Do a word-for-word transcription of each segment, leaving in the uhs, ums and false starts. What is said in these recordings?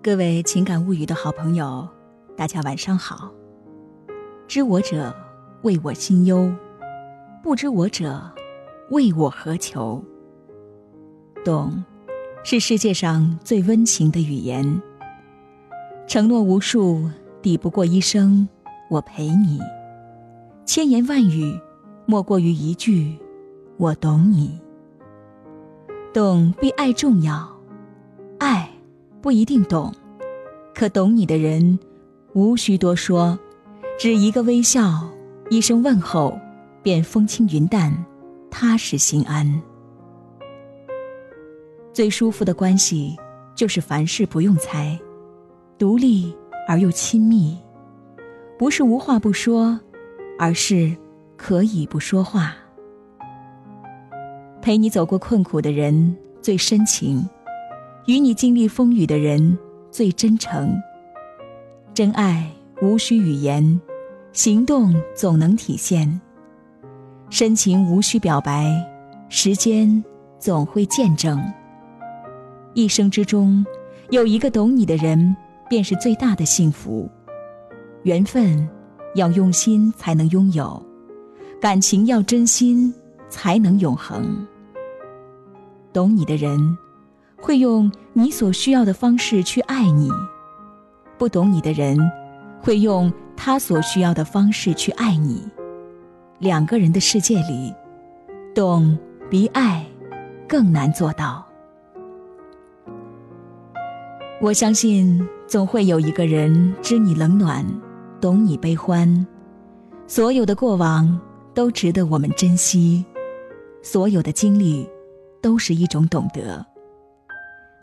各位情感物语的好朋友，大家晚上好。知我者，谓我心忧；不知我者，谓我何求。懂是世界上最温情的语言，承诺无数，抵不过一生我陪你，千言万语莫过于一句我懂你。懂比爱重要，爱不一定懂，可懂你的人无需多说，只一个微笑，一声问候，便风轻云淡，踏实心安。最舒服的关系就是凡事不用猜，独立而又亲密，不是无话不说，而是可以不说话。陪你走过困苦的人最深情，与你经历风雨的人最真诚。真爱无需语言，行动总能体现。深情无需表白，时间总会见证。一生之中，有一个懂你的人，便是最大的幸福。缘分要用心才能拥有，感情要真心才能永恒。懂你的人会用你所需要的方式去爱你，不懂你的人会用他所需要的方式去爱你。两个人的世界里，懂比爱更难做到。我相信总会有一个人知你冷暖，懂你悲欢。所有的过往都值得我们珍惜，所有的经历都是一种懂得。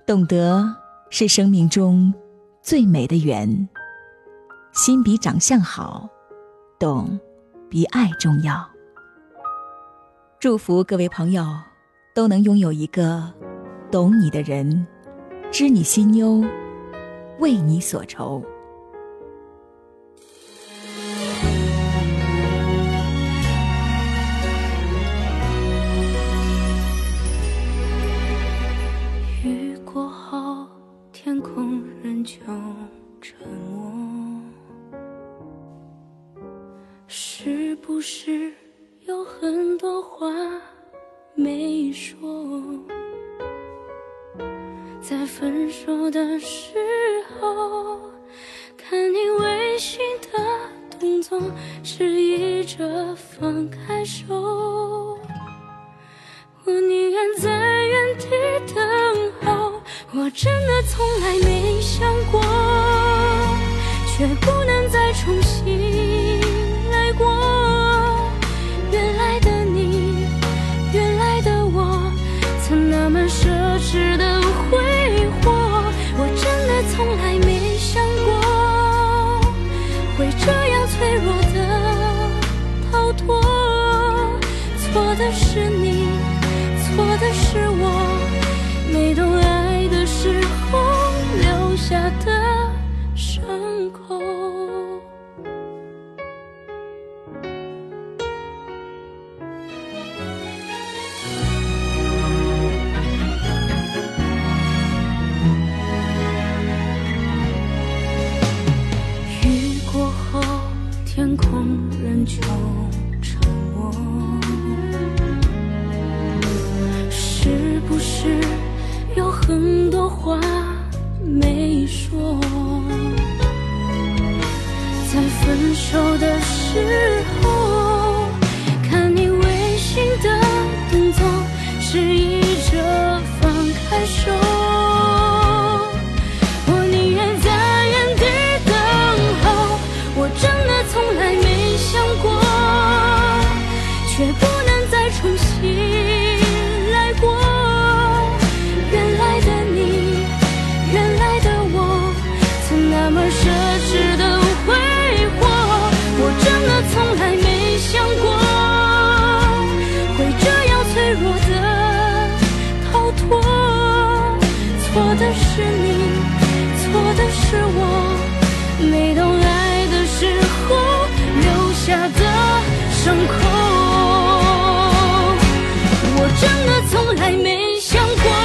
懂得是生命中最美的缘，心比长相好，懂比爱重要。祝福各位朋友都能拥有一个懂你的人，知你心忧，为你所愁。是不是有很多话没说，在分手的时候，看你微信的动作，示意着放开手。我宁愿在原地等候，我真的从来没想过，却不能再重新来过。原来的你，原来的我，曾那么奢侈的挥霍。我真的从来没想过，会这样脆弱的逃脱。错的是你，错的是我，没懂爱的时候留下的伤口。天空仍旧沉默，是不是有很多话没说，在分手的时候，看你微信的动作，示意着放开手。错的是你，错的是我，没懂爱的时候留下的伤口。我真的从来没想过，